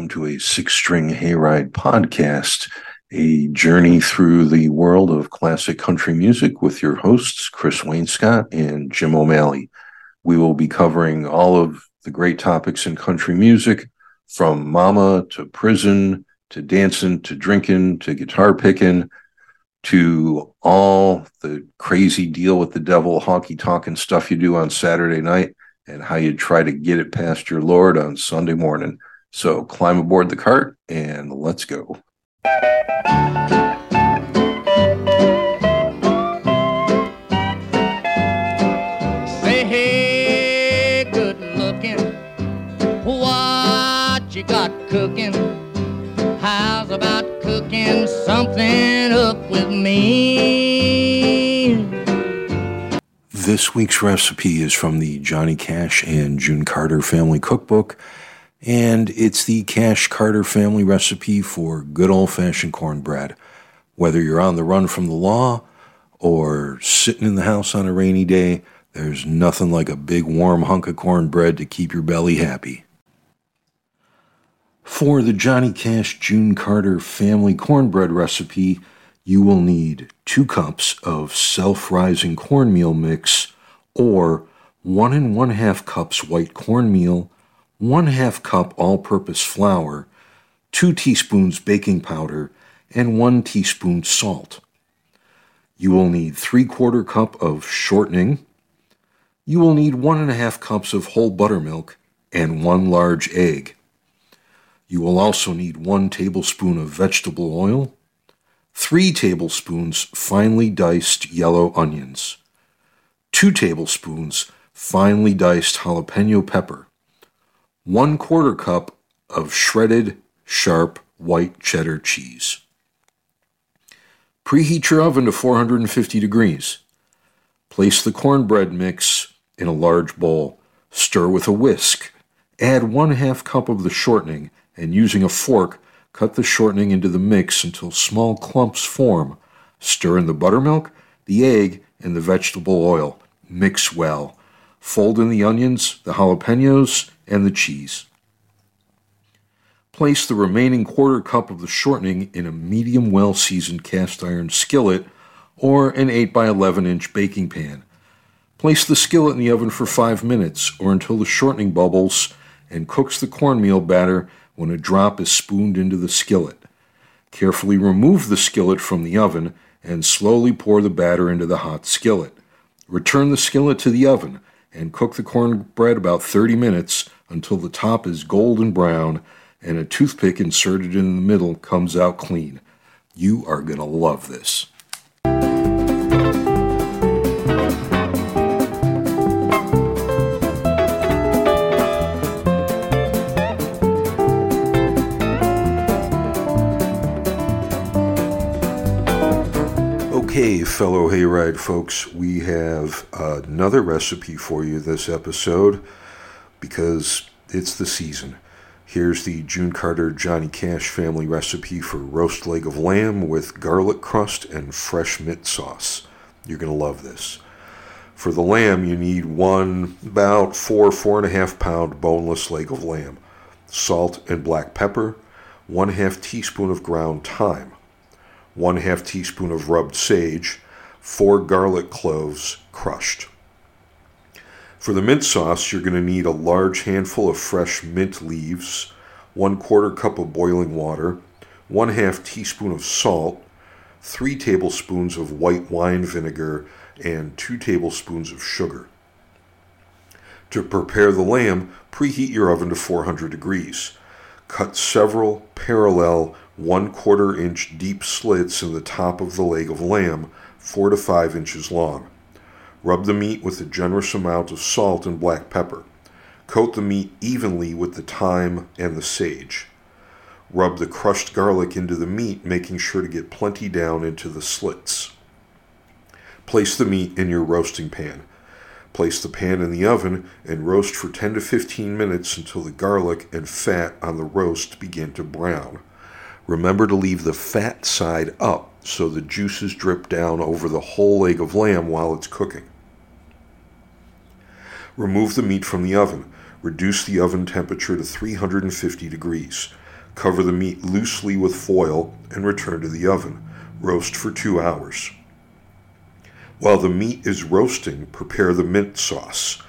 welcome to a Six String Hayride podcast, a journey through the world of classic country music with your hosts, Chris Wainscott and Jim O'Malley. We will be covering all of the great topics in country music, from mama to prison to dancing to drinking to guitar picking to all the crazy deal with the devil, honky-tonkin' stuff you do on Saturday night and how you try to get it past your Lord on Sunday morning. So climb aboard the cart and let's go. Say hey, good looking, what you got cooking? How's about cooking something up with me? This week's recipe is from the Johnny Cash and June Carter family cookbook. And it's the Cash-Carter family recipe for good old-fashioned cornbread. Whether you're on the run from the law or sitting in the house on a rainy day, there's nothing like a big warm hunk of cornbread to keep your belly happy. For the Johnny Cash June Carter family cornbread recipe, you will need 2 cups of self-rising cornmeal mix or 1 1/2 cups white cornmeal, 1/2 cup all-purpose flour, 2 teaspoons baking powder, and 1 teaspoon salt. You will need 3/4 cup of shortening. You will need 1 1/2 cups of whole buttermilk and 1 large egg. You will also need 1 tablespoon of vegetable oil, 3 tablespoons finely diced yellow onions, 2 tablespoons finely diced jalapeno pepper, 1/4 cup of shredded, sharp, white cheddar cheese. Preheat your oven to 450 degrees. Place the cornbread mix in a large bowl. Stir with a whisk. Add 1/2 cup of the shortening, and using a fork, cut the shortening into the mix until small clumps form. Stir in the buttermilk, the egg, and the vegetable oil. Mix well. Fold in the onions, the jalapenos, and the cheese. Place the remaining 1/4 cup of the shortening in a medium well-seasoned cast iron skillet or an 8 by 11 inch baking pan. Place the skillet in the oven for 5 minutes or until the shortening bubbles and cooks the cornmeal batter when a drop is spooned into the skillet. Carefully remove the skillet from the oven and slowly pour the batter into the hot skillet. Return the skillet to the oven and cook the cornbread about 30 minutes until the top is golden brown and a toothpick inserted in the middle comes out clean. You are going to love this. Hey, fellow Hayride folks, we have another recipe for you this episode because it's the season. Here's the June Carter Johnny Cash family recipe for roast leg of lamb with garlic crust and fresh mint sauce. You're going to love this. For the lamb, you need about 4 4 1/2 pound boneless leg of lamb, salt and black pepper, 1/2 teaspoon of ground thyme, 1/2 teaspoon of rubbed sage, 4 garlic cloves crushed. For the mint sauce, you're going to need a large handful of fresh mint leaves, 1/4 cup of boiling water, 1/2 teaspoon of salt, 3 tablespoons of white wine vinegar, and 2 tablespoons of sugar. To prepare the lamb, preheat your oven to 400 degrees. Cut several parallel 1/4 inch deep slits in the top of the leg of lamb, 4 to 5 inches long. Rub the meat with a generous amount of salt and black pepper. Coat the meat evenly with the thyme and the sage. Rub the crushed garlic into the meat, making sure to get plenty down into the slits. Place the meat in your roasting pan. Place the pan in the oven and roast for 10 to 15 minutes until the garlic and fat on the roast begin to brown. Remember to leave the fat side up so the juices drip down over the whole leg of lamb while it's cooking. Remove the meat from the oven. Reduce the oven temperature to 350 degrees. Cover the meat loosely with foil and return to the oven. Roast for 2 hours. While the meat is roasting, prepare the mint sauce.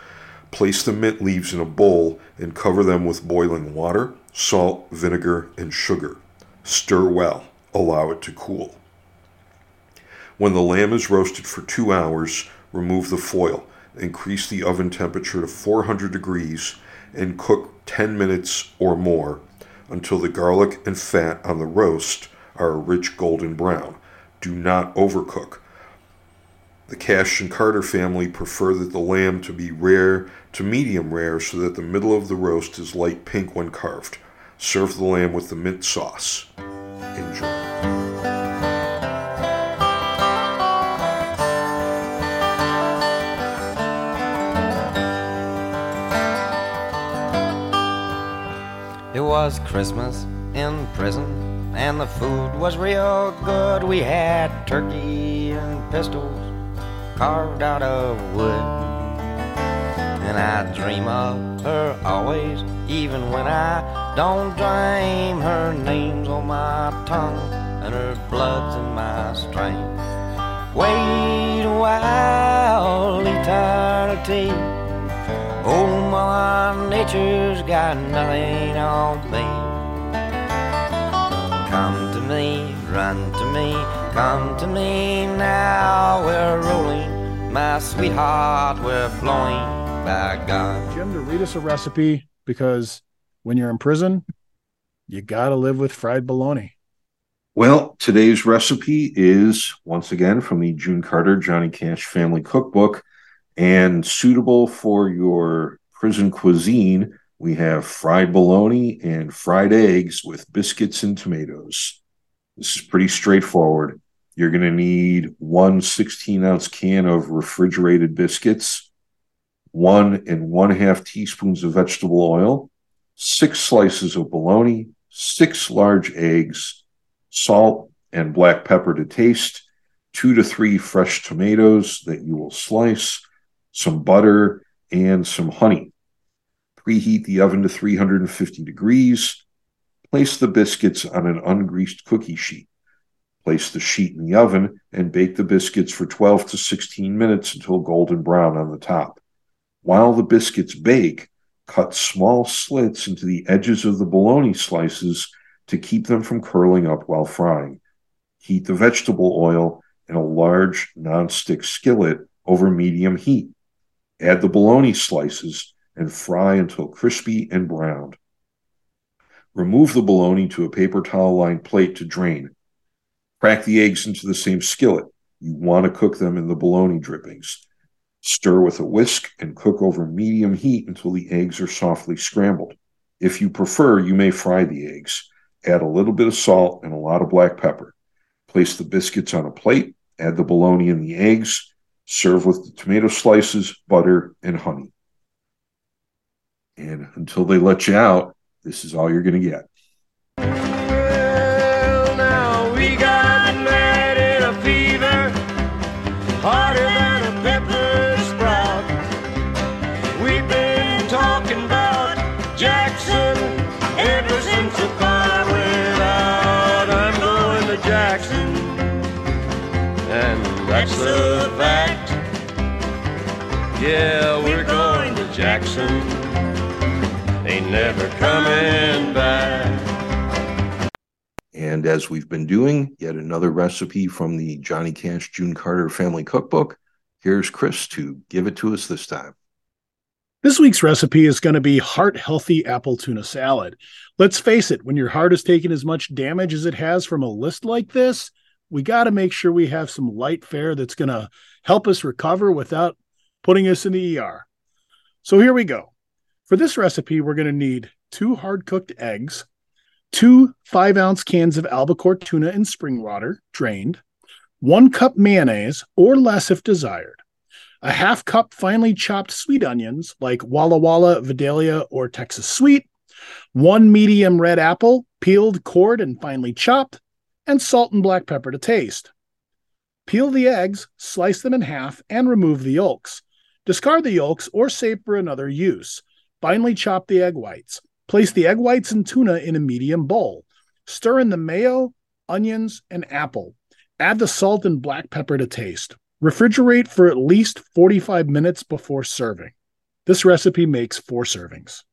Place the mint leaves in a bowl and cover them with boiling water, salt, vinegar, and sugar. Stir well. Allow it to cool. When the lamb is roasted for 2 hours, remove the foil. Increase the oven temperature to 400 degrees and cook 10 minutes or more until the garlic and fat on the roast are a rich golden brown. Do not overcook. The Cash and Carter family prefer that the lamb to be rare to medium rare so that the middle of the roast is light pink when carved. Serve the lamb with the mint sauce. Enjoy. It was Christmas in prison, and the food was real good. We had turkey and pistols carved out of wood, and I dream of her always, even when I don't dream. Her name's on my tongue, and her blood's in my stream. Wait a while, eternity, old Mother Nature's got nothing on me. Come to me, run to me, come to me now. We're rolling, my sweetheart, we're blowing, by God. Jim, to read us a recipe, because when you're in prison, you gotta live with fried bologna. Well, today's recipe is, once again, from the June Carter, Johnny Cash Family Cookbook, and suitable for your prison cuisine. We have fried bologna and fried eggs with biscuits and tomatoes. This is pretty straightforward. You're going to need one 16-ounce can of refrigerated biscuits, 1 1/2 teaspoons of vegetable oil, 6 slices of bologna, 6 large eggs, salt and black pepper to taste, 2 to 3 fresh tomatoes that you will slice, some butter, and some honey. Preheat the oven to 350 degrees. Place the biscuits on an ungreased cookie sheet. Place the sheet in the oven and bake the biscuits for 12 to 16 minutes until golden brown on the top. While the biscuits bake, cut small slits into the edges of the bologna slices to keep them from curling up while frying. Heat the vegetable oil in a large nonstick skillet over medium heat. Add the bologna slices and fry until crispy and browned. Remove the bologna to a paper towel-lined plate to drain. Crack the eggs into the same skillet. You want to cook them in the bologna drippings. Stir with a whisk and cook over medium heat until the eggs are softly scrambled. If you prefer, you may fry the eggs. Add a little bit of salt and a lot of black pepper. Place the biscuits on a plate. Add the bologna and the eggs. Serve with the tomato slices, butter, and honey. And until they let you out, this is all you're going to get. Well, now we got mad at a fever, harder than a pepper sprout. We've been talking about Jackson ever since the fire went out. I'm going to Jackson, and that's a fact. Yeah, we're going to Jackson. Never coming back. And as we've been doing, yet another recipe from the Johnny Cash June Carter Family Cookbook. Here's Chris to give it to us this time. This week's recipe is going to be heart-healthy apple tuna salad. Let's face it, when your heart has taken as much damage as it has from a list like this, we got to make sure we have some light fare that's going to help us recover without putting us in the ER. So here we go. For this recipe, we're going to need 2 hard-cooked eggs, 2 5-ounce cans of albacore tuna in spring water, drained, 1 cup mayonnaise, or less if desired, a half cup finely chopped sweet onions like Walla Walla, Vidalia, or Texas Sweet, 1 medium red apple, peeled, cored, and finely chopped, and salt and black pepper to taste. Peel the eggs, slice them in half, and remove the yolks. Discard the yolks or save for another use. Finely chop the egg whites. Place the egg whites and tuna in a medium bowl. Stir in the mayo, onions, and apple. Add the salt and black pepper to taste. Refrigerate for at least 45 minutes before serving. This recipe makes 4 servings.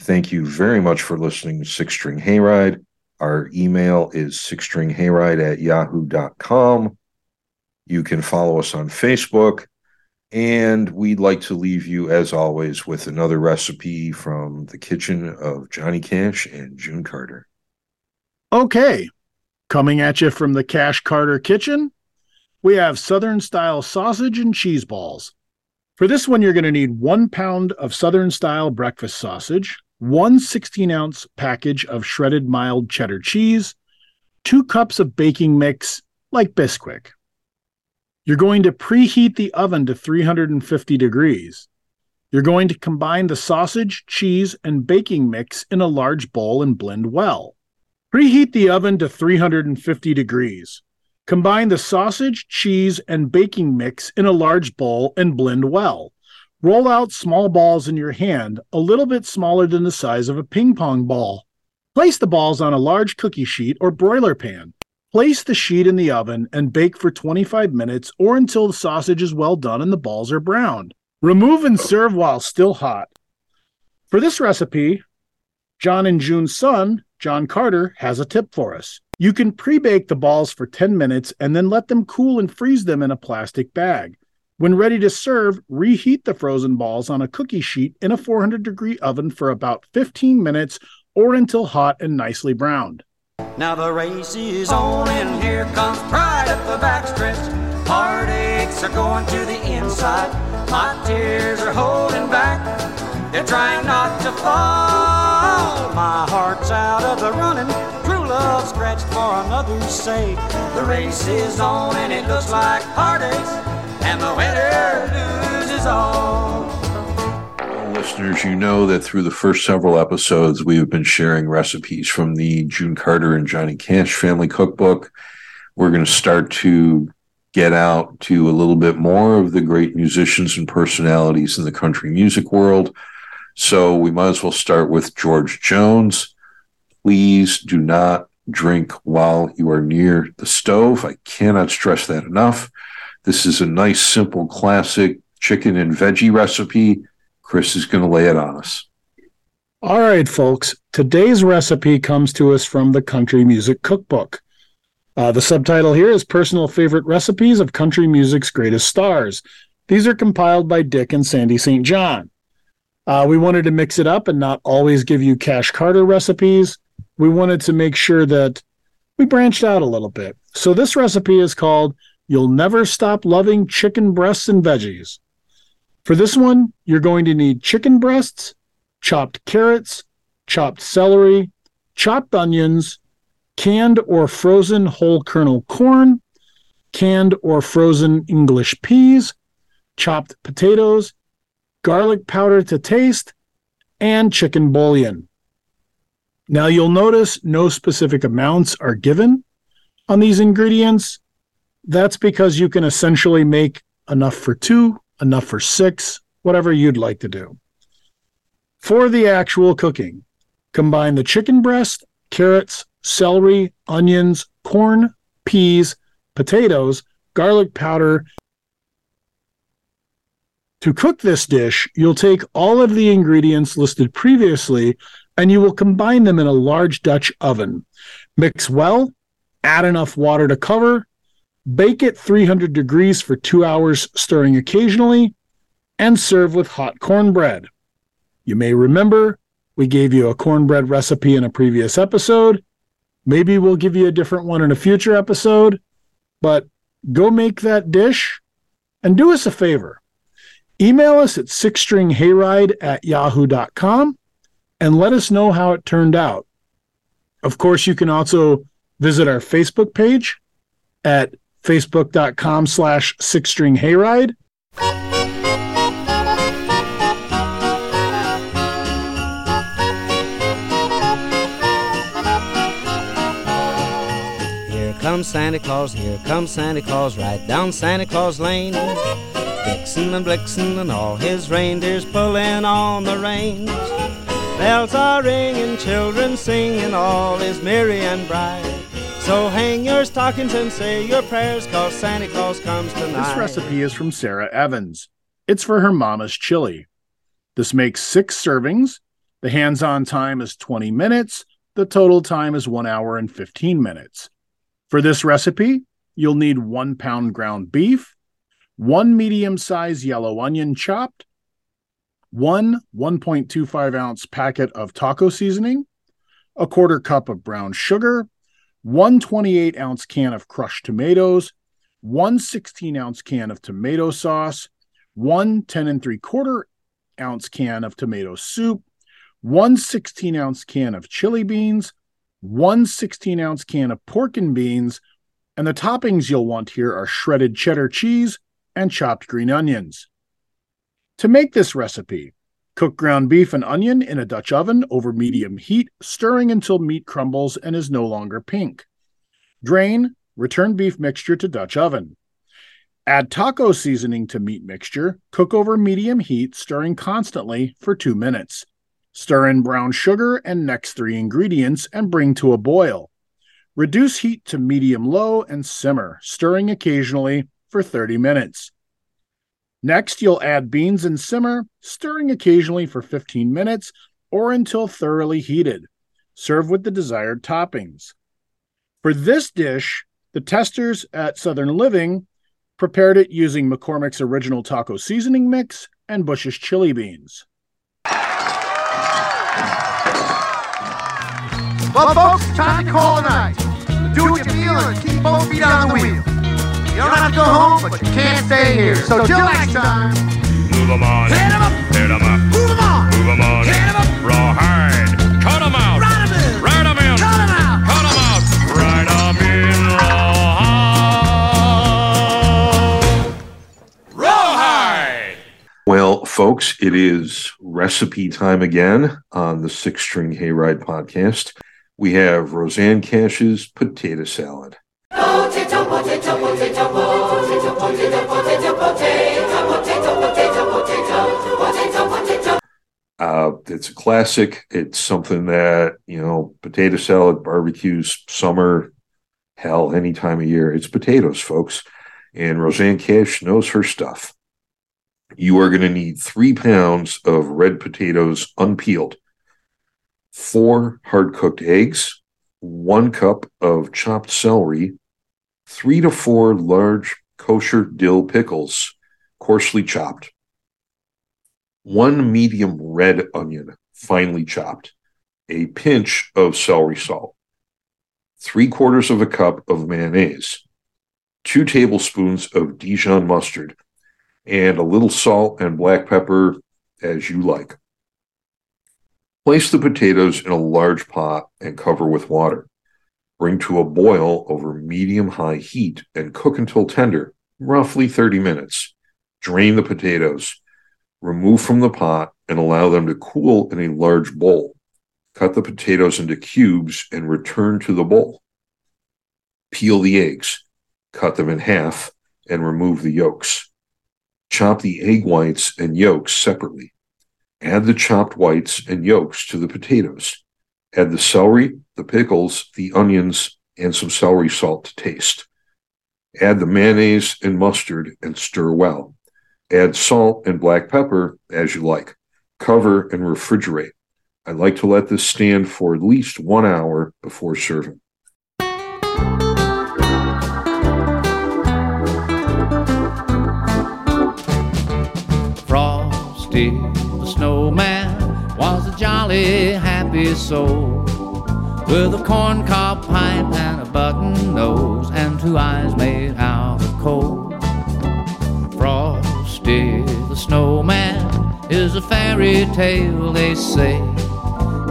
Thank you very much for listening to Six String Hayride. Our email is sixstringhayride@yahoo.com. You can follow us on Facebook. And we'd like to leave you, as always, with another recipe from the kitchen of Johnny Cash and June Carter. Okay. Coming at you from the Cash Carter kitchen, we have Southern-style sausage and cheese balls. For this one, you're going to need 1 pound of Southern-style breakfast sausage, 1 16-ounce package of shredded mild cheddar cheese, 2 cups of baking mix, like Bisquick. You're going to preheat the oven to 350 degrees. You're going to combine the sausage, cheese, and baking mix in a large bowl and blend well. Preheat the oven to 350 degrees. Combine the sausage, cheese, and baking mix in a large bowl and blend well. Roll out small balls in your hand, a little bit smaller than the size of a ping pong ball. Place the balls on a large cookie sheet or broiler pan. Place the sheet in the oven and bake for 25 minutes or until the sausage is well done and the balls are browned. Remove and serve while still hot. For this recipe, John and June's son, John Carter, has a tip for us. You can pre-bake the balls for 10 minutes and then let them cool and freeze them in a plastic bag. When ready to serve, reheat the frozen balls on a cookie sheet in a 400-degree oven for about 15 minutes or until hot and nicely browned. Now the race is on and here comes pride up the backstretch. Heartaches are going to the inside. My tears are holding back. They're trying not to fall. My heart's out of the running. Love scratched for another's sake. The race is on and it looks like heartaches, and the winner loses all. Well, listeners, you know that through the first several episodes, we have been sharing recipes from the June Carter and Johnny Cash family cookbook. We're going to start to get out to a little bit more of the great musicians and personalities in the country music world. So we might as well start with George Jones. Please do not drink while you are near the stove. I cannot stress that enough. This is a nice, simple, classic chicken and veggie recipe. Chris is going to lay it on us. All right, folks. Today's recipe comes to us from the Country Music Cookbook. The subtitle here is Personal Favorite Recipes of Country Music's Greatest Stars. These are compiled by Dick and Sandy St. John. We wanted to mix it up and not always give you Cash Carter recipes. We wanted to make sure that we branched out a little bit. So this recipe is called You'll Never Stop Loving Chicken Breasts and Veggies. For this one, you're going to need chicken breasts, chopped carrots, chopped celery, chopped onions, canned or frozen whole kernel corn, canned or frozen English peas, chopped potatoes, garlic powder to taste, and chicken bouillon. Now you'll notice no specific amounts are given on these ingredients. That's because you can essentially make enough for 2, enough for 6, whatever you'd like to do. For the actual cooking, combine the chicken breast, carrots, celery, onions, corn, peas, potatoes, garlic powder. To cook this dish, you'll take all of the ingredients listed previously and you will combine them in a large Dutch oven. Mix well, add enough water to cover, bake at 300 degrees for 2 hours, stirring occasionally, and serve with hot cornbread. You may remember, we gave you a cornbread recipe in a previous episode. Maybe we'll give you a different one in a future episode. But go make that dish and do us a favor. Email us at sixstringhayride@yahoo.com and let us know how it turned out. Of course, you can also visit our Facebook page at facebook.com/sixstringhayride. Here comes Santa Claus, here comes Santa Claus, right down Santa Claus Lane. Dixon and Blixen and all his reindeers pulling on the reins. Bells are ringing, children singing, all is merry and bright. So hang your stockings and say your prayers, 'cause Santa Claus comes tonight. This recipe is from Sarah Evans. It's for her mama's chili. This makes 6 servings. The hands-on time is 20 minutes. The total time is 1 hour and 15 minutes. For this recipe, you'll need 1 pound ground beef, 1 medium-sized yellow onion chopped, 1 1.25-ounce packet of taco seasoning, 1/4 cup of brown sugar, 1 28-ounce can of crushed tomatoes, 1 16-ounce can of tomato sauce, 1 10 3/4-ounce can of tomato soup, 1 16-ounce can of chili beans, 1 16-ounce can of pork and beans, and the toppings you'll want here are shredded cheddar cheese and chopped green onions. To make this recipe, cook ground beef and onion in a Dutch oven over medium heat, stirring until meat crumbles and is no longer pink. Drain, return beef mixture to Dutch oven. Add taco seasoning to meat mixture, cook over medium heat, stirring constantly for 2 minutes. Stir in brown sugar and next 3 ingredients and bring to a boil. Reduce heat to medium-low and simmer, stirring occasionally for 30 minutes. Next, you'll add beans and simmer, stirring occasionally for 15 minutes or until thoroughly heated. Serve with the desired toppings. For this dish, the testers at Southern Living prepared it using McCormick's original taco seasoning mix and Bush's chili beans. Well, folks, time to call tonight. Do what you feel and keep both feet on the wheel. You don't have to go home, but you can't stay here. So till next time, move them on, hit them up, hit them up, move them on, move them on, hit them up, raw hide, cut them out, ride them in, cut them out, cut them out, ride them in, raw hide. Well, folks, it is recipe time again on the Six String Hayride podcast. We have Roseanne Cash's potato salad. Potato, potato, potato, potato, potato, potato, potato, potato, potato, potato, potato. It's a classic. It's something that, you know, potato salad, barbecues, summer, hell, any time of year. It's potatoes, folks. And Roseanne Cash knows her stuff. You are going to need 3 pounds of red potatoes unpeeled, 4 hard-cooked eggs, 1 cup of chopped celery, 3 to 4 large kosher dill pickles, coarsely chopped, 1 medium red onion, finely chopped, a pinch of celery salt, 3/4 cup of mayonnaise, 2 tablespoons of Dijon mustard, and a little salt and black pepper as you like. Place the potatoes in a large pot and cover with water. Bring to a boil over medium-high heat and cook until tender, roughly 30 minutes. Drain the potatoes. Remove from the pot and allow them to cool in a large bowl. Cut the potatoes into cubes and return to the bowl. Peel the eggs. Cut them in half and remove the yolks. Chop the egg whites and yolks separately. Add the chopped whites and yolks to the potatoes. Add the celery, the pickles, the onions, and some celery salt to taste. Add the mayonnaise and mustard and stir well. Add salt and black pepper as you like. Cover and refrigerate. I like to let this stand for at least 1 hour before serving. Frosty the Snowman was a jolly happy soul. with a corncob pipe and a button nose and two eyes made out of coal. Frosty the Snowman is a fairy tale, they say.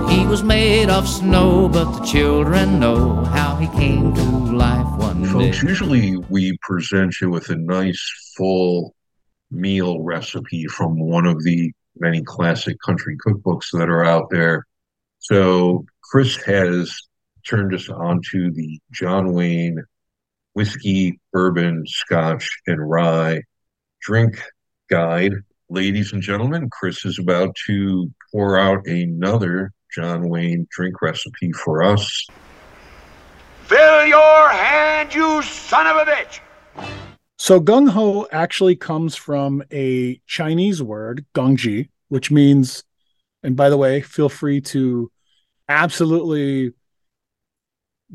He was made of snow, but the children know how he came to life one day. Folks, usually we present you with a nice full meal recipe from one of the many classic country cookbooks that are out there. So Chris has turned us onto the John Wayne whiskey, bourbon, scotch, and rye drink guide. Ladies and gentlemen, Chris is about to pour out another John Wayne drink recipe for us. Fill your hand, you son of a bitch! So gung-ho actually comes from a Chinese word, gongji, which means, and by the way, feel free to absolutely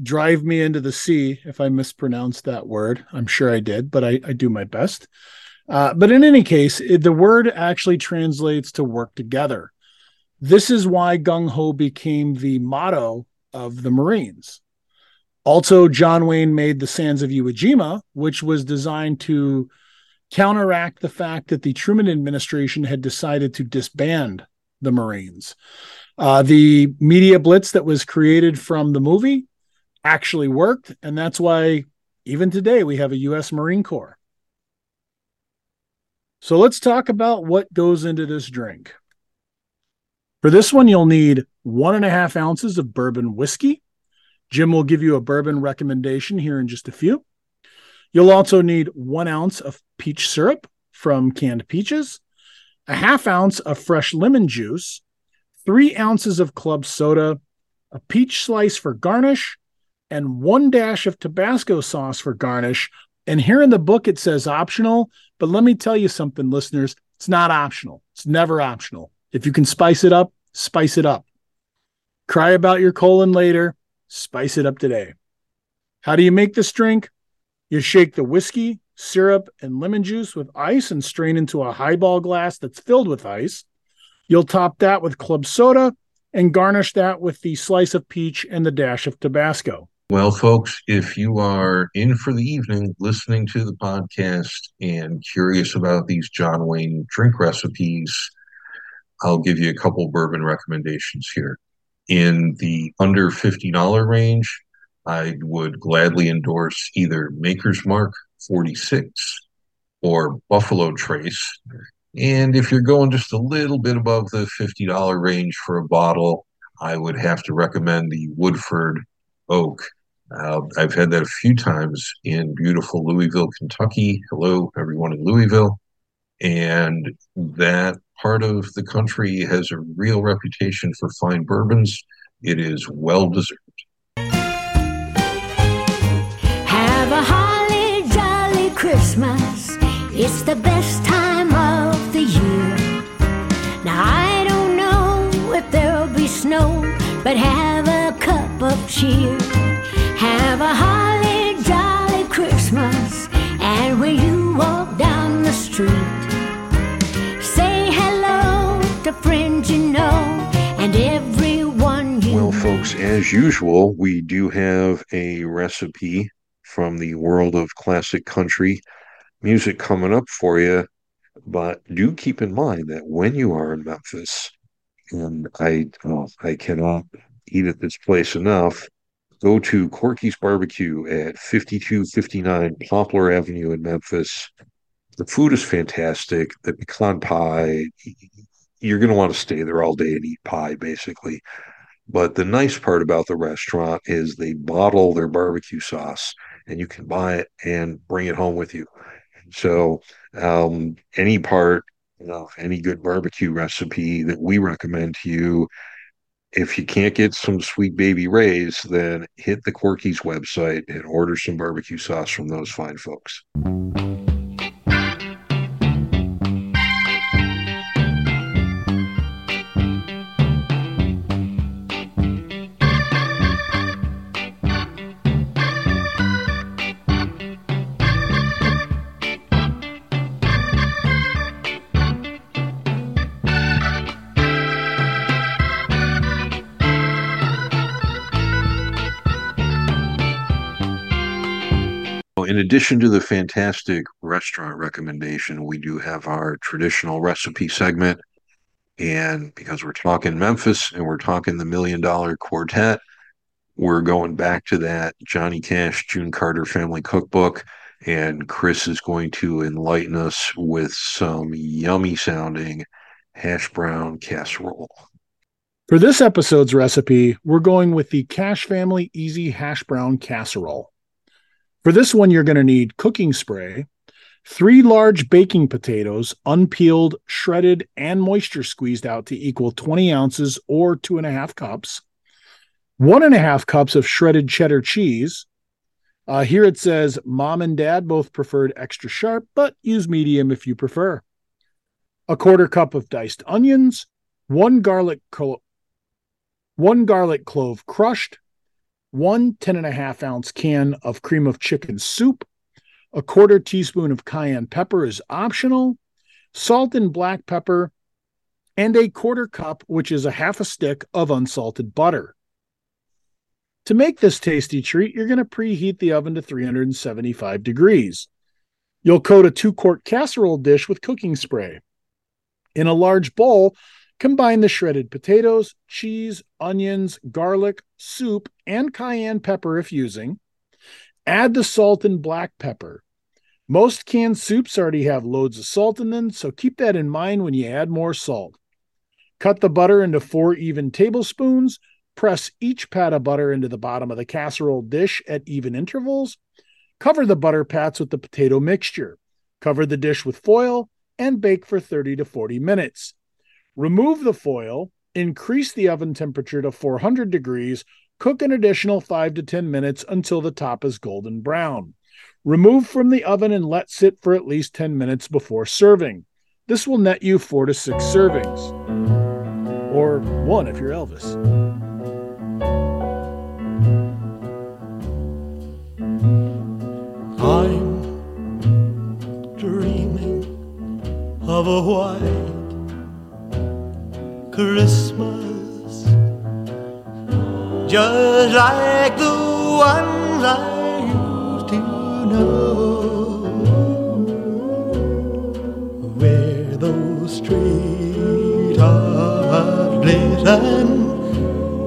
drive me into the sea if I mispronounced that word. I'm sure I did, but I do my best. But in any case, the word actually translates to work together. This is why gung-ho became the motto of the Marines. Also, John Wayne made the Sands of Iwo Jima, which was designed to counteract the fact that the Truman administration had decided to disband the Marines. The media blitz that was created from the movie actually worked, and that's why even today we have a U.S. Marine Corps. So let's talk about what goes into this drink. For this one, you'll need 1.5 ounces of bourbon whiskey. Jim will give you a bourbon recommendation here in just a few. You'll also need 1 ounce of peach syrup from canned peaches, a 1/2 ounce of fresh lemon juice, 3 ounces of club soda, a peach slice for garnish, and 1 dash of Tabasco sauce for garnish. And here in the book, it says optional, but let me tell you something, listeners. It's not optional. It's never optional. If you can spice it up, spice it up. Cry about your colon later. Spice it up today. How do you make this drink? You shake the whiskey, syrup, and lemon juice with ice and strain into a highball glass that's filled with ice. You'll top that with club soda and garnish that with the slice of peach and the dash of Tabasco. Well, folks, if you are in for the evening listening to the podcast and curious about these John Wayne drink recipes, I'll give you a couple bourbon recommendations here. In the under $50 range, I would gladly endorse either Maker's Mark 46 or Buffalo Trace. And if you're going just a little bit above the $50 range for a bottle, I would have to recommend the Woodford Oak. I've had that a few times in beautiful Louisville, Kentucky. Hello, everyone in Louisville. And that part of the country has a real reputation for fine bourbons. It is well deserved. Have a holly jolly Christmas. It's the best time of the year. Now I don't know if there'll be snow, but have a cup of cheer. Have a holly jolly Christmas, and when you walk down the street, friends you know and everyone you well, folks, as usual, we do have a recipe from the world of classic country music coming up for you, but do keep in mind that when you are in Memphis, and I cannot eat at this place enough, go to Corky's Barbecue at 5259 Poplar Avenue in Memphis. The food is fantastic. The pecan pie, you're going to want to stay there all day and eat pie, basically. But the nice part about the restaurant is they bottle their barbecue sauce, and you can buy it and bring it home with you. So any part, any good barbecue recipe that we recommend to you, if you can't get some Sweet Baby Ray's, then hit the Corky's website and order some barbecue sauce from those fine folks. in addition to the fantastic restaurant recommendation, we do have our traditional recipe segment. And because we're talking Memphis and we're talking the $1 Million Quartet, we're going back to that Johnny Cash, June Carter family cookbook. And Chris is going to enlighten us with some yummy sounding hash brown casserole. For this episode's recipe, we're going with the Cash Family Easy Hash Brown Casserole. For this one, you're going to need cooking spray, 3 large baking potatoes, unpeeled, shredded, and moisture squeezed out to equal 20 ounces or 2.5 cups, 1.5 cups of shredded cheddar cheese. Here it says mom and dad both preferred extra sharp, but use medium if you prefer. 1/4 cup of diced onions, 1 garlic clove crushed, 1 10.5-ounce can of cream of chicken soup. 1/4 teaspoon of cayenne pepper is optional, salt and black pepper, and 1/4 cup, which is a half a stick of unsalted butter. To make this tasty treat, you're going to preheat the oven to 375 degrees. You'll coat a 2-quart casserole dish with cooking spray. In a large bowl, combine the shredded potatoes, cheese, onions, garlic, soup, and cayenne pepper if using. Add the salt and black pepper. Most canned soups already have loads of salt in them, so keep that in mind when you add more salt. Cut the butter into 4 even tablespoons. Press each pat of butter into the bottom of the casserole dish at even intervals. Cover the butter pats with the potato mixture. Cover the dish with foil and bake for 30 to 40 minutes. Remove the foil. Increase the oven temperature to 400 degrees. Cook an additional 5 to 10 minutes until the top is golden brown. Remove from the oven and let sit for at least 10 minutes before serving. This will net you 4 to 6 servings. Or 1 if you're Elvis. I'm dreaming of a white Christmas, just like the ones I used to know, where those streets are glisten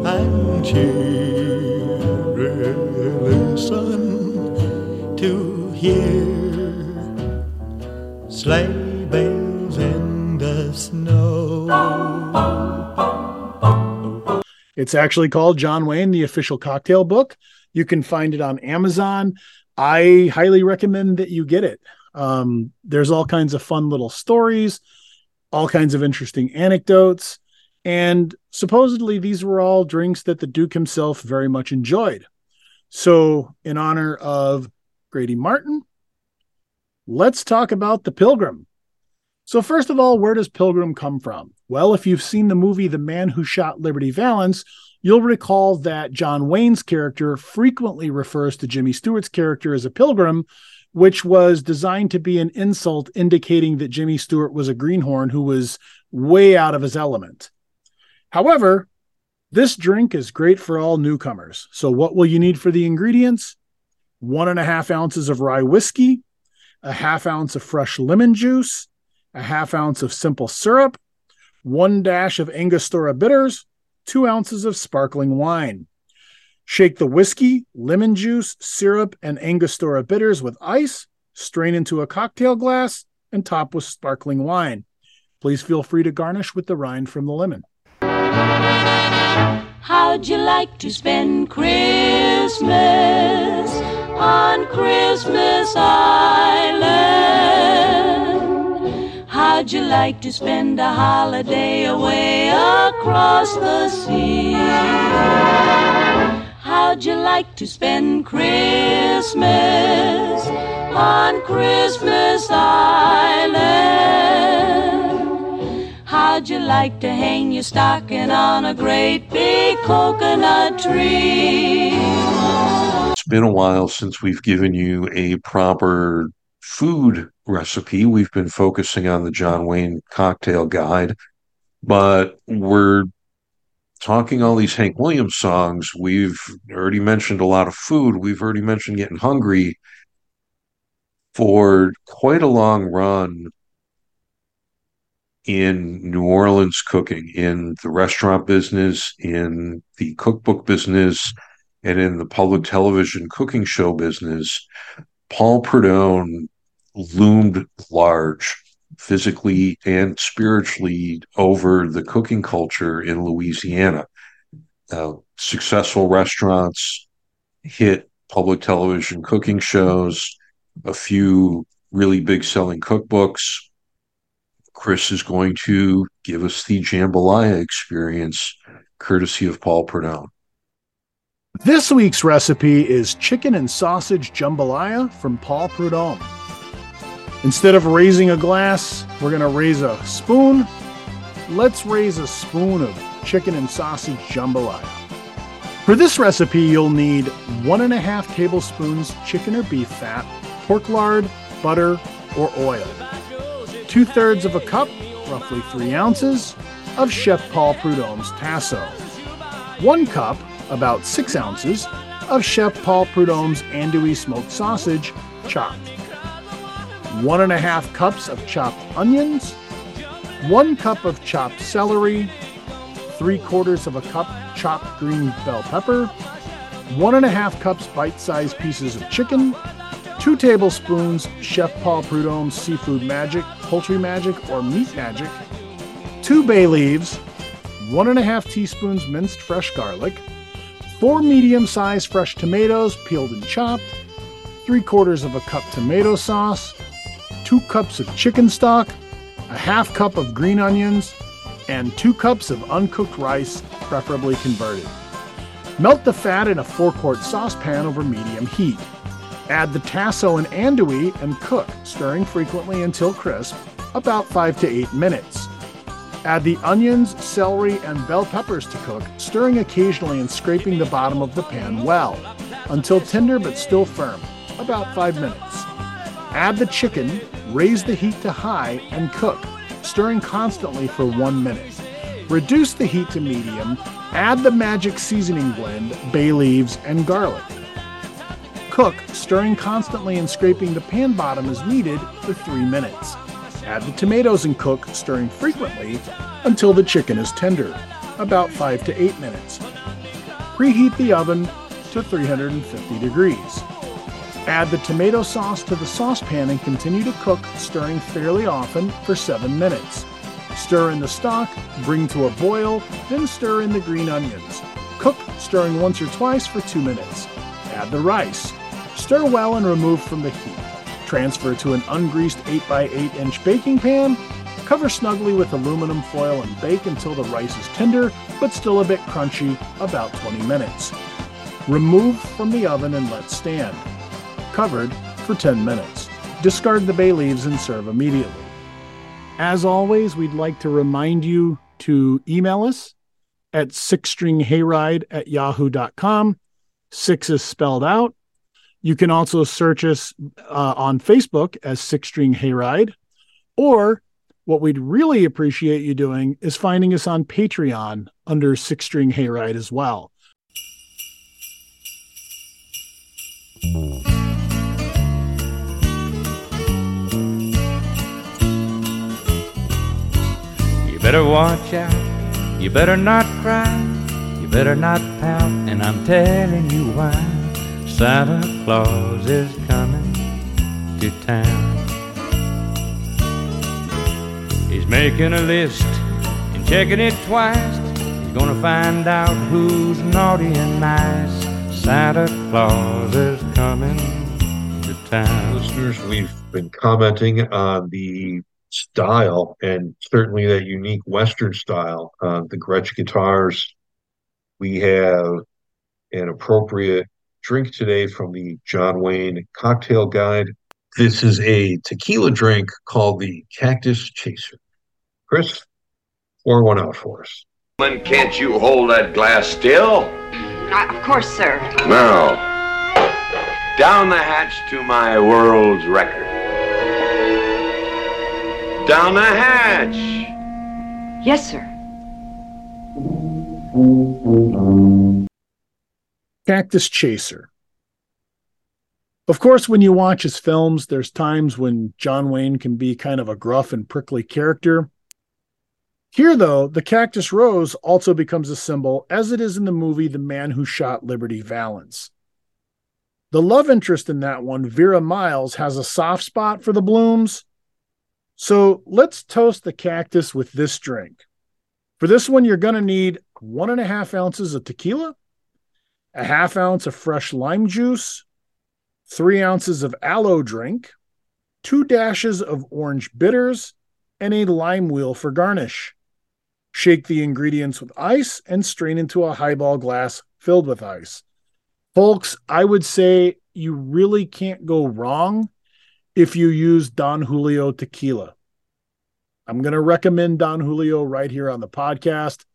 and children listen to hear sleigh bells in the snow. It's actually called John Wayne, the Official Cocktail Book. You can find it on Amazon. I highly recommend that you get it. There's all kinds of fun little stories, all kinds of interesting anecdotes. And supposedly these were all drinks that the Duke himself very much enjoyed. So in honor of Grady Martin, let's talk about the Pilgrim. So first of all, where does Pilgrim come from? Well, if you've seen the movie The Man Who Shot Liberty Valance, you'll recall that John Wayne's character frequently refers to Jimmy Stewart's character as a pilgrim, which was designed to be an insult indicating that Jimmy Stewart was a greenhorn who was way out of his element. However, this drink is great for all newcomers. So what will you need for the ingredients? 1.5 ounces of rye whiskey, 1/2 ounce of fresh lemon juice, 1/2 ounce of simple syrup, 1 dash of Angostura bitters, 2 ounces of sparkling wine. Shake the whiskey, lemon juice, syrup, and Angostura bitters with ice, strain into a cocktail glass, and top with sparkling wine. Please feel free to garnish with the rind from the lemon. How'd you like to spend Christmas on Christmas Island? How'd you like to spend a holiday away across the sea? How'd you like to spend Christmas on Christmas Island? How'd you like to hang your stocking on a great big coconut tree? It's been a while since we've given you a proper food recipe. We've been focusing on the John Wayne cocktail guide, but we're talking all these Hank Williams songs. We've already mentioned a lot of food. We've already mentioned getting hungry. for quite a long run in New Orleans cooking, in the restaurant business, in the cookbook business, and in the public television cooking show business. Paul Prudhomme loomed large physically and spiritually over the cooking culture in Louisiana. Successful restaurants, hit public television cooking shows, a few really big selling cookbooks. Chris is going to give us the jambalaya experience, courtesy of Paul Prudhomme. This week's recipe is chicken and sausage jambalaya from Paul Prudhomme. Instead of raising a glass, we're going to raise a spoon. Let's raise a spoon of chicken and sausage jambalaya. For this recipe, you'll need 1.5 tablespoons chicken or beef fat, pork lard, butter, or oil, 2/3 of a cup, roughly 3 ounces, of Chef Paul Prudhomme's tasso, 1 cup, about 6 ounces, of Chef Paul Prudhomme's andouille smoked sausage, chopped, 1.5 cups of chopped onions, 1 cup of chopped celery, 3/4 of a cup chopped green bell pepper, 1.5 cups bite-sized pieces of chicken, 2 tablespoons Chef Paul Prudhomme's Seafood Magic, Poultry Magic, or Meat Magic, 2 bay leaves, 1.5 teaspoons minced fresh garlic, 4 medium-sized fresh tomatoes peeled and chopped, 3/4 of a cup tomato sauce, 2 cups of chicken stock, 1/2 cup of green onions, and 2 cups of uncooked rice, preferably converted. Melt the fat in a 4-quart saucepan over medium heat. Add the tasso and andouille and cook, stirring frequently until crisp, about 5 to 8 minutes. Add the onions, celery, and bell peppers to cook, stirring occasionally and scraping the bottom of the pan well, until tender but still firm, about 5 minutes. Add the chicken, raise the heat to high, and cook, stirring constantly for 1 minute. Reduce the heat to medium, add the magic seasoning blend, bay leaves, and garlic. Cook, stirring constantly and scraping the pan bottom as needed for 3 minutes. Add the tomatoes and cook, stirring frequently, until the chicken is tender, about 5 to 8 minutes. Preheat the oven to 350 degrees. Add the tomato sauce to the saucepan and continue to cook, stirring fairly often for 7 minutes. Stir in the stock, bring to a boil, then stir in the green onions. Cook, stirring once or twice for 2 minutes. Add the rice. Stir well and remove from the heat. Transfer to an ungreased 8x8-inch baking pan. Cover snugly with aluminum foil and bake until the rice is tender, but still a bit crunchy, about 20 minutes. Remove from the oven and let stand. Covered for 10 minutes. Discard the bay leaves and serve immediately. As always, we'd like to remind you to email us at sixstringhayride@yahoo.com. 6 is spelled out. You can also search us on Facebook as Six String Hayride. Or what we'd really appreciate you doing is finding us on Patreon under Six String Hayride as well. You better watch out, you better not cry, you better not pout, and I'm telling you why. Santa Claus is coming to town. He's making a list and checking it twice. He's gonna find out who's naughty and nice. Santa Claus is coming to town. Listeners, we've been commenting on the style, and certainly that unique Western style. The Gretsch guitars. We have an appropriate drink today from the John Wayne Cocktail Guide. This is a tequila drink called the Cactus Chaser. Chris, pour one out for us. Can't you hold that glass still? Of course, sir. Now, down the hatch to my world's record. Down the hatch. Yes, sir. Cactus Chaser. Of course, when you watch his films, there's times when John Wayne can be kind of a gruff and prickly character. Here, though, the cactus rose also becomes a symbol, as it is in the movie The Man Who Shot Liberty Valance. The love interest in that one, Vera Miles, has a soft spot for the blooms. So let's toast the cactus with this drink. For this one, you're going to need 1.5 ounces of tequila, a half ounce of fresh lime juice, 3 ounces of aloe drink, 2 dashes of orange bitters, and a lime wheel for garnish. Shake the ingredients with ice and strain into a highball glass filled with ice. Folks, I would say you really can't go wrong if you use Don Julio tequila. I'm going to recommend Don Julio right here on the podcast.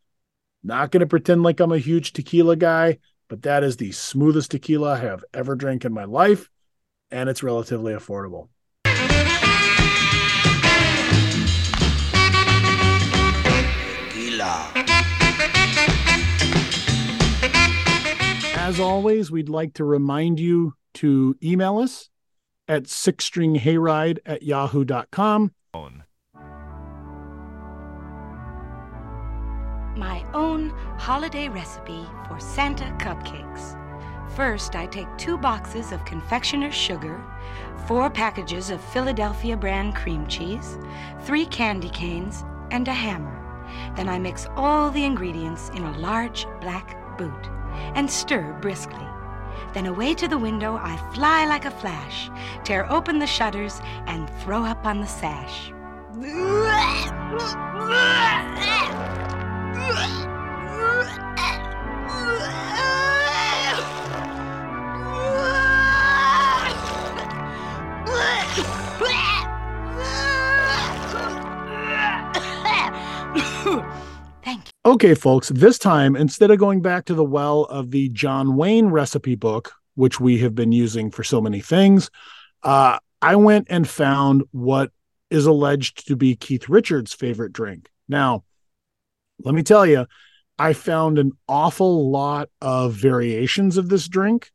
Not going to pretend like I'm a huge tequila guy, but that is the smoothest tequila I have ever drank in my life, and it's relatively affordable. As always, we'd like to remind you to email us at sixstringhayride@yahoo.com. My own holiday recipe for Santa cupcakes. First, I take 2 boxes of confectioner's sugar, 4 packages of Philadelphia brand cream cheese, 3 candy canes, and a hammer. Then I mix all the ingredients in a large black boot and stir briskly. Then away to the window I fly like a flash, tear open the shutters, and throw up on the sash. Okay, folks, this time, instead of going back to the well of the John Wayne recipe book, which we have been using for so many things, I went and found what is alleged to be Keith Richards' favorite drink. Now, let me tell you, I found an awful lot of variations of this drink,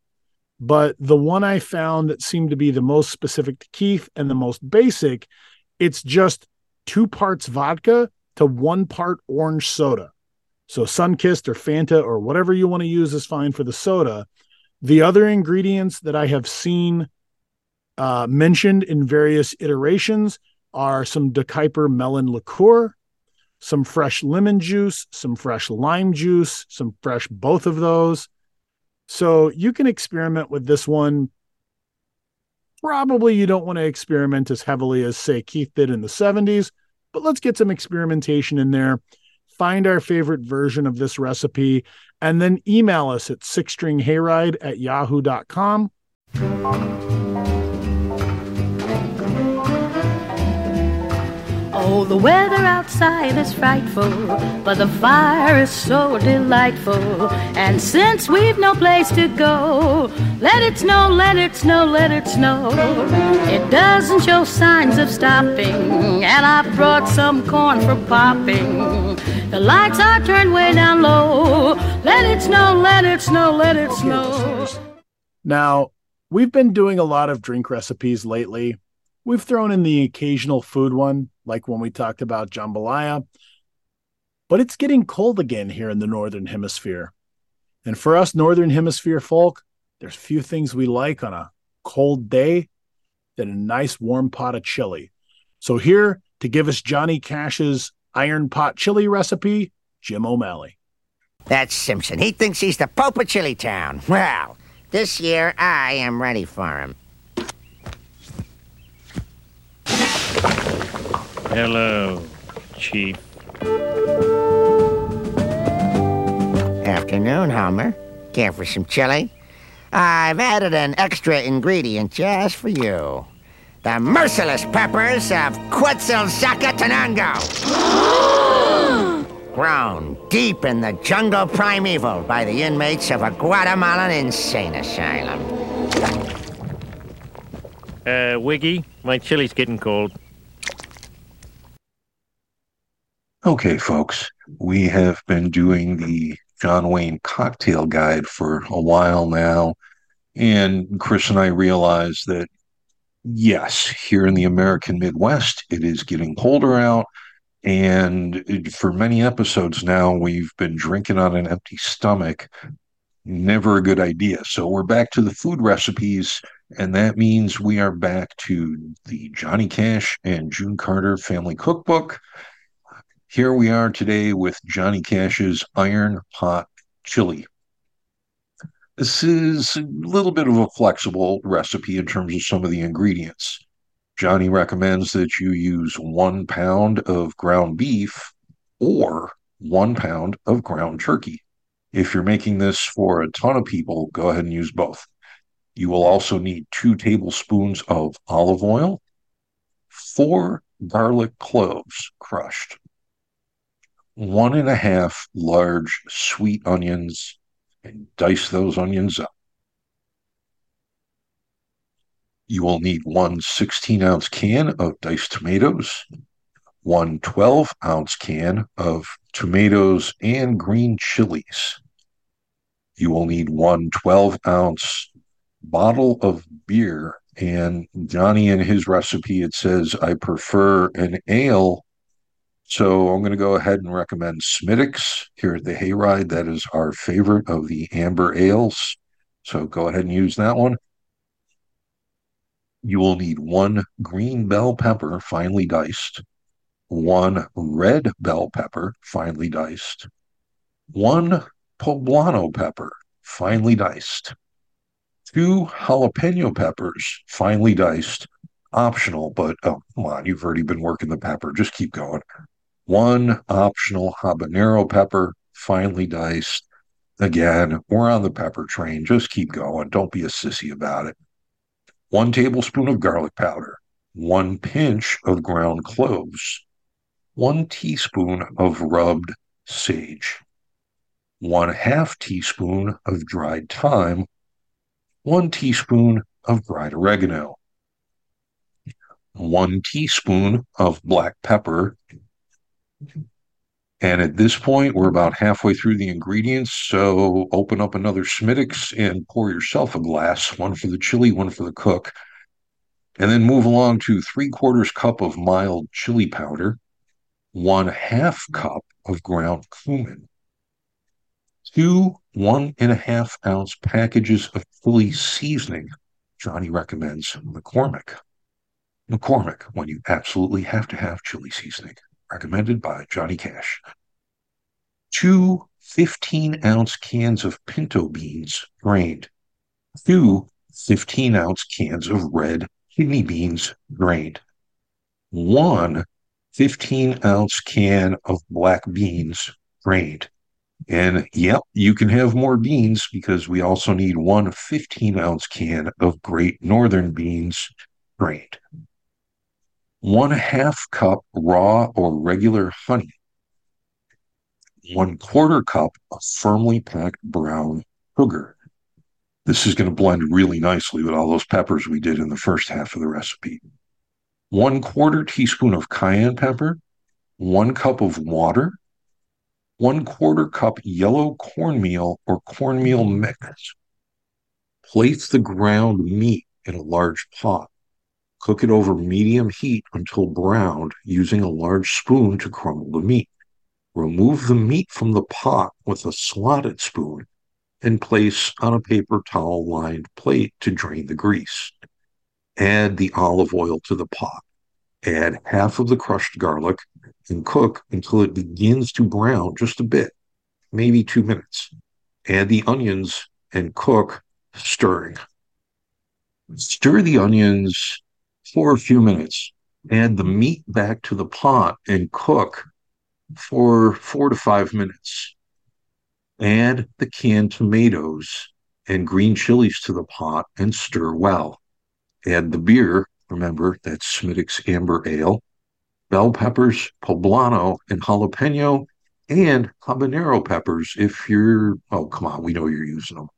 but the one I found that seemed to be the most specific to Keith and the most basic, it's just 2 parts vodka to 1 part orange soda. So Sunkist or Fanta or whatever you want to use is fine for the soda. The other ingredients that I have seen mentioned in various iterations are some De Kuyper melon liqueur, some fresh lemon juice, some fresh lime juice, some fresh both of those. So you can experiment with this one. Probably you don't want to experiment as heavily as, say, Keith did in the 70s, but let's get some experimentation in there. Find our favorite version of this recipe, and then email us at sixstringhayride@yahoo.com. Oh, the weather outside is frightful, but the fire is so delightful. And since we've no place to go, let it snow, let it snow, let it snow. It doesn't show signs of stopping, and I brought some corn for popping. The lights are turned way down low. Let it snow, let it snow, let it snow. Now, we've been doing a lot of drink recipes lately. We've thrown in the occasional food one, like when we talked about jambalaya. But it's getting cold again here in the Northern Hemisphere. And for us Northern Hemisphere folk, there's few things we like on a cold day than a nice warm pot of chili. So here, to give us Johnny Cash's Iron Pot Chili recipe, Jim O'Malley. That's Simpson. He thinks he's the Pope of Chili Town. Well, this year I am ready for him. Hello, Chief. Afternoon, Homer. Care for some chili? I've added an extra ingredient just for you. The merciless peppers of Quetzalcoatlanango. Grown deep in the jungle primeval by the inmates of a Guatemalan insane asylum. Wiggy, my chili's getting cold. Okay, folks, we have been doing the John Wayne cocktail guide for a while now, And Chris and I realized that, yes, here in the American Midwest, it is getting colder out. And for many episodes now, we've been drinking on an empty stomach. Never a good idea. So we're back to the food recipes, and that means we are back to the Johnny Cash and June Carter family cookbook. Here we are today with Johnny Cash's Iron Pot Chili. This is a little bit of a flexible recipe in terms of some of the ingredients. Johnny recommends that you use 1 pound of ground beef or 1 pound of ground turkey. If you're making this for a ton of people, go ahead and use both. You will also need 2 tablespoons of olive oil, 4 garlic cloves crushed, 1 1/2 large sweet onions, and dice those onions up. You will need 1 16-ounce can of diced tomatoes, 1 12-ounce can of tomatoes and green chilies. You will need 1 12-ounce bottle of beer. And Johnny, in his recipe, it says, I prefer an ale. So I'm going to go ahead and recommend Smithwick's here at the Hayride. That is our favorite of the amber ales. So go ahead and use that one. You will need 1 green bell pepper, finely diced, 1 red bell pepper, finely diced, 1 poblano pepper, finely diced, 2 jalapeno peppers, finely diced, optional, but oh, come on, you've already been working the pepper. Just keep going. 1 optional habanero pepper, finely diced. Again, we're on the pepper train. Just keep going. Don't be a sissy about it. 1 tablespoon of garlic powder, 1 pinch of ground cloves, 1 teaspoon of rubbed sage, 1/2 teaspoon of dried thyme, 1 teaspoon of dried oregano, 1 teaspoon of black pepper. And at this point, we're about halfway through the ingredients, so open up another Smithwick's and pour yourself a glass, one for the chili, one for the cook, and then move along to 3/4 cup of mild chili powder, 1/2 cup of ground cumin, 2 1.5-ounce packages of chili seasoning. Johnny recommends McCormick. McCormick, when you absolutely have to have chili seasoning. Recommended by Johnny Cash. 2 15-ounce cans of pinto beans drained. 2 15-ounce cans of red kidney beans drained. 1 15-ounce can of black beans drained. And yep, you can have more beans because we also need 1 15-ounce can of Great Northern beans drained. 1/2 cup raw or regular honey, 1/4 cup of firmly packed brown sugar. This is going to blend really nicely with all those peppers we did in the first half of the recipe. 1/4 teaspoon of cayenne pepper, 1 cup of water, 1/4 cup yellow cornmeal or cornmeal mix. Place the ground meat in a large pot. Cook it over medium heat until browned, using a large spoon to crumble the meat. Remove the meat from the pot with a slotted spoon and place on a paper towel-lined plate to drain the grease. Add the olive oil to the pot. Add 1/2 of the crushed garlic and cook until it begins to brown just a bit, maybe 2 minutes. Add the onions and cook, stirring. Stir the onions for a few minutes. Add the meat back to the pot and cook for 4 to 5 minutes. Add the canned tomatoes and green chilies to the pot and stir well. Add the beer, remember that's Smithwick's Amber Ale, bell peppers, poblano and jalapeno, and habanero peppers if you're, oh come on, we know you're using them.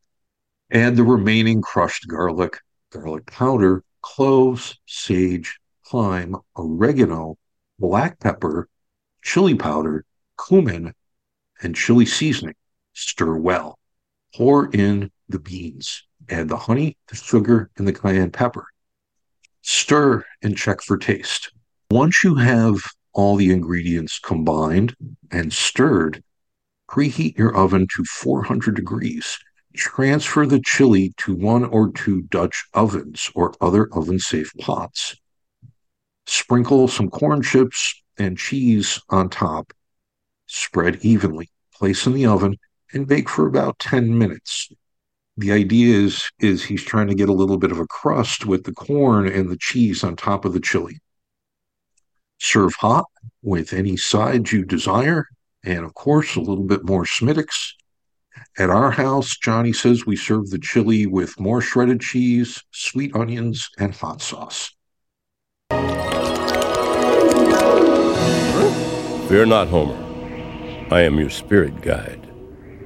Add the remaining crushed garlic, garlic powder, cloves, sage, thyme, oregano, black pepper, chili powder, cumin, and chili seasoning. Stir well. Pour in the beans, add the honey, the sugar, and the cayenne pepper. Stir and check for taste. Once you have all the ingredients combined and stirred, preheat your oven to 400 degrees. Transfer the chili to one or two Dutch ovens or other oven-safe pots. Sprinkle some corn chips and cheese on top. Spread evenly, place in the oven, and bake for about 10 minutes. The idea is he's trying to get a little bit of a crust with the corn and the cheese on top of the chili. Serve hot with any sides you desire, and of course, a little bit more Smithwick's. At our house, Johnny says we serve the chili with more shredded cheese, sweet onions, and hot sauce. Fear not, Homer. I am your spirit guide.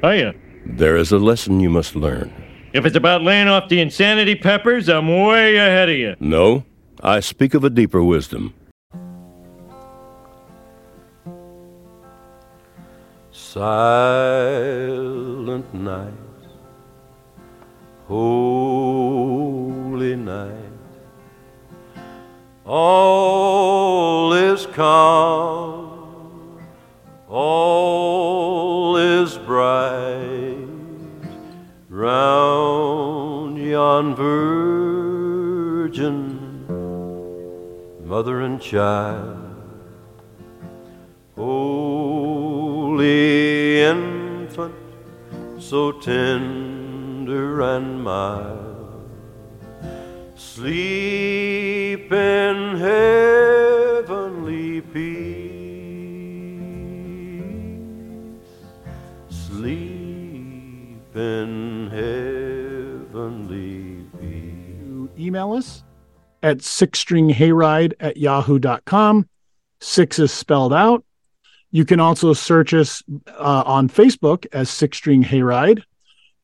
Are you? There is a lesson you must learn. If it's about laying off the insanity peppers, I'm way ahead of you. No, I speak of a deeper wisdom. Silent night, holy night, all is calm, all is bright, round yon virgin, mother and child, holy infant, so tender and mild, sleep in heavenly peace, sleep in heavenly peace. You email us at sixstringhayride@yahoo.com. Six is spelled out. You can also search us on Facebook as Six String Hayride,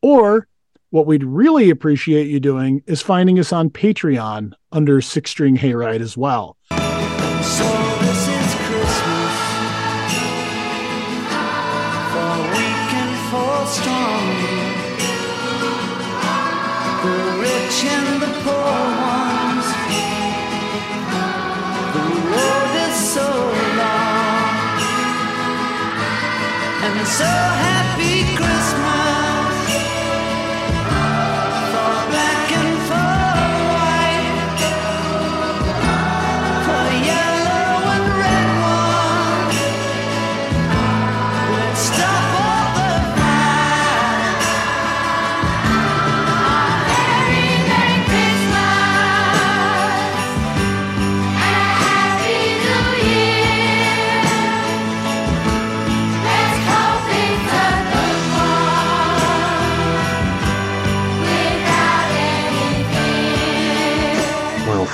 or what we'd really appreciate you doing is finding us on Patreon under Six String Hayride as well. So this is Christmas, for weak and for strong, the rich and the poor ones, the road is so and so happy Christmas for black and for white, for yellow and red ones. Let's stop all the fight. A very merry Christmas and a happy New Year. Let's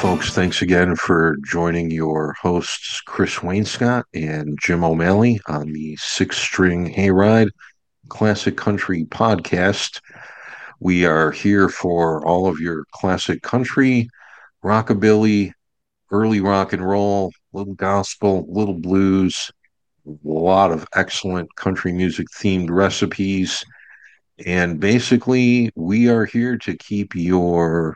folks, thanks again for joining your hosts, Chris Wainscott and Jim O'Malley, on the Six String Hayride Classic Country Podcast. We are here for all of your classic country, rockabilly, early rock and roll, little gospel, little blues, a lot of excellent country music-themed recipes, and basically, we are here to keep your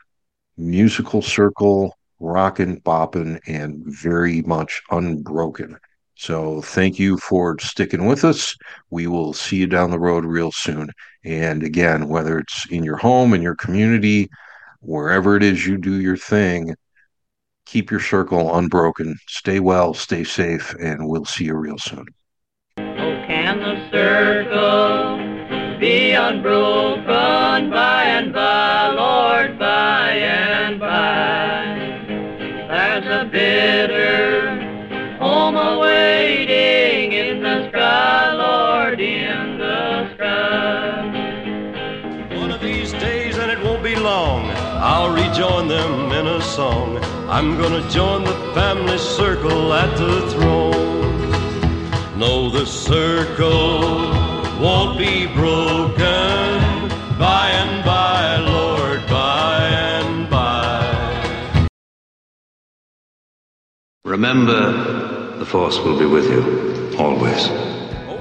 musical circle rockin', boppin', and very much unbroken. So thank you for sticking with us. We will see you down the road real soon. And again, whether it's in your home, in your community, wherever it is you do your thing, keep your circle unbroken. Stay well, stay safe, and we'll see you real soon. Oh, can the circle be unbroken by and by, Lord, by and by? There's a bitter home awaiting in the sky, Lord, in the sky. One of these days, and it won't be long, I'll rejoin them in a song. I'm gonna join the family circle at the throne. No, the circle won't be broken by and by, Lord, by and by. Remember, the force will be with you, always.